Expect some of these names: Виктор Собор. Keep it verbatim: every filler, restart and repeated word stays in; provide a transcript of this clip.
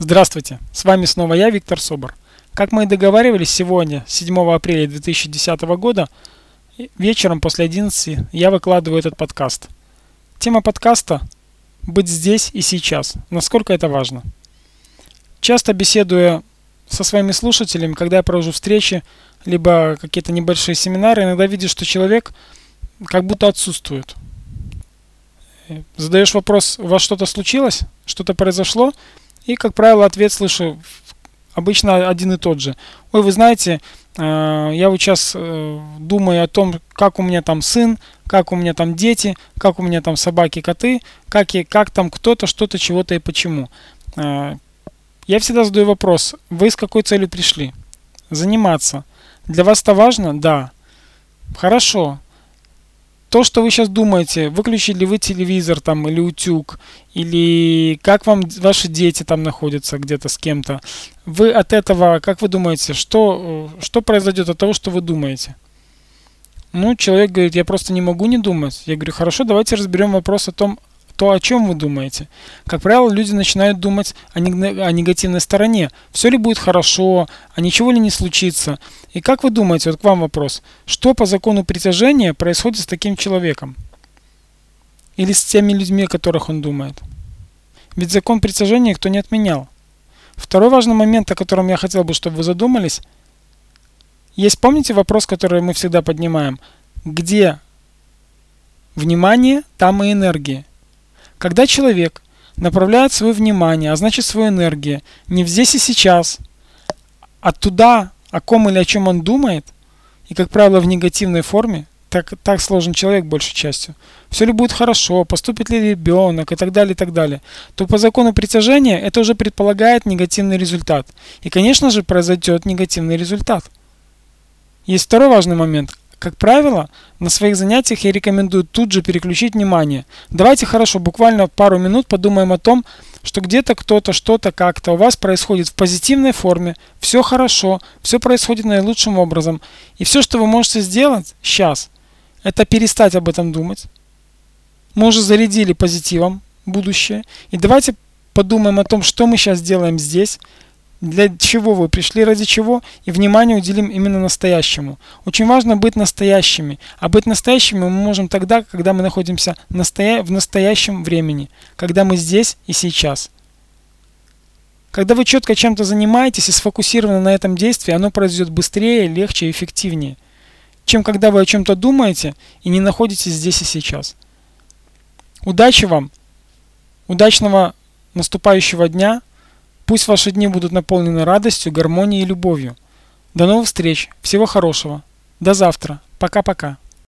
Здравствуйте, с вами снова я, Виктор Собор. Как мы и договаривались, сегодня, седьмого апреля две тысячи десятого года, вечером после одиннадцати я выкладываю этот подкаст. Тема подкаста – «Быть здесь и сейчас. Насколько это важно?». Часто беседуя со своими слушателями, когда я провожу встречи, либо какие-то небольшие семинары, иногда видишь, что человек как будто отсутствует. Задаешь вопрос: у вас что-то случилось, что-то произошло? И, как правило, ответ слышу обычно один и тот же. Ой, вы знаете, я вот сейчас думаю о том, как у меня там сын, как у меня там дети, как у меня там собаки, коты, как, и, как там кто-то, что-то, чего-то и почему. Я всегда задаю вопрос: вы с какой целью пришли? Заниматься. Для вас это важно? Да. Хорошо. То, что вы сейчас думаете, выключили ли вы телевизор там, или утюг, или как вам ваши дети там находятся где-то с кем-то, вы от этого, как вы думаете, что, что произойдет от того, что вы думаете? Ну, человек говорит: я просто не могу не думать. Я говорю: хорошо, давайте разберем вопрос о том, то, о чем вы думаете. Как правило, люди начинают думать о негативной стороне. Все ли будет хорошо, а ничего ли не случится. И как вы думаете, вот к вам вопрос, что по закону притяжения происходит с таким человеком? Или с теми людьми, о которых он думает? Ведь закон притяжения никто не отменял. Второй важный момент, о котором я хотел бы, чтобы вы задумались. Есть, помните, вопрос, который мы всегда поднимаем? Где внимание, там и энергия. Когда человек направляет свое внимание, а значит свою энергию, не здесь и сейчас, а туда, о ком или о чем он думает, и, как правило, в негативной форме, так, так сложен человек большей частью, все ли будет хорошо, поступит ли ребенок и так далее, и так далее, то по закону притяжения это уже предполагает негативный результат. И, конечно же, произойдет негативный результат. Есть второй важный момент. Как правило, на своих занятиях я рекомендую тут же переключить внимание. Давайте, хорошо, буквально пару минут подумаем о том, что где-то кто-то, что-то, как-то у вас происходит в позитивной форме, все хорошо, все происходит наилучшим образом. И все, что вы можете сделать сейчас, это перестать об этом думать. Мы уже зарядили позитивом будущее. И давайте подумаем о том, что мы сейчас делаем здесь, для чего вы пришли, ради чего, и внимание уделим именно настоящему. Очень важно быть настоящими. А быть настоящими мы можем тогда, когда мы находимся настоя... в настоящем времени, когда мы здесь и сейчас. Когда вы четко чем-то занимаетесь и сфокусированы на этом действии, оно произойдет быстрее, легче и эффективнее, чем когда вы о чем-то думаете и не находитесь здесь и сейчас. Удачи вам, удачного наступающего дня. Пусть ваши дни будут наполнены радостью, гармонией и любовью. До новых встреч. Всего хорошего. До завтра. Пока-пока.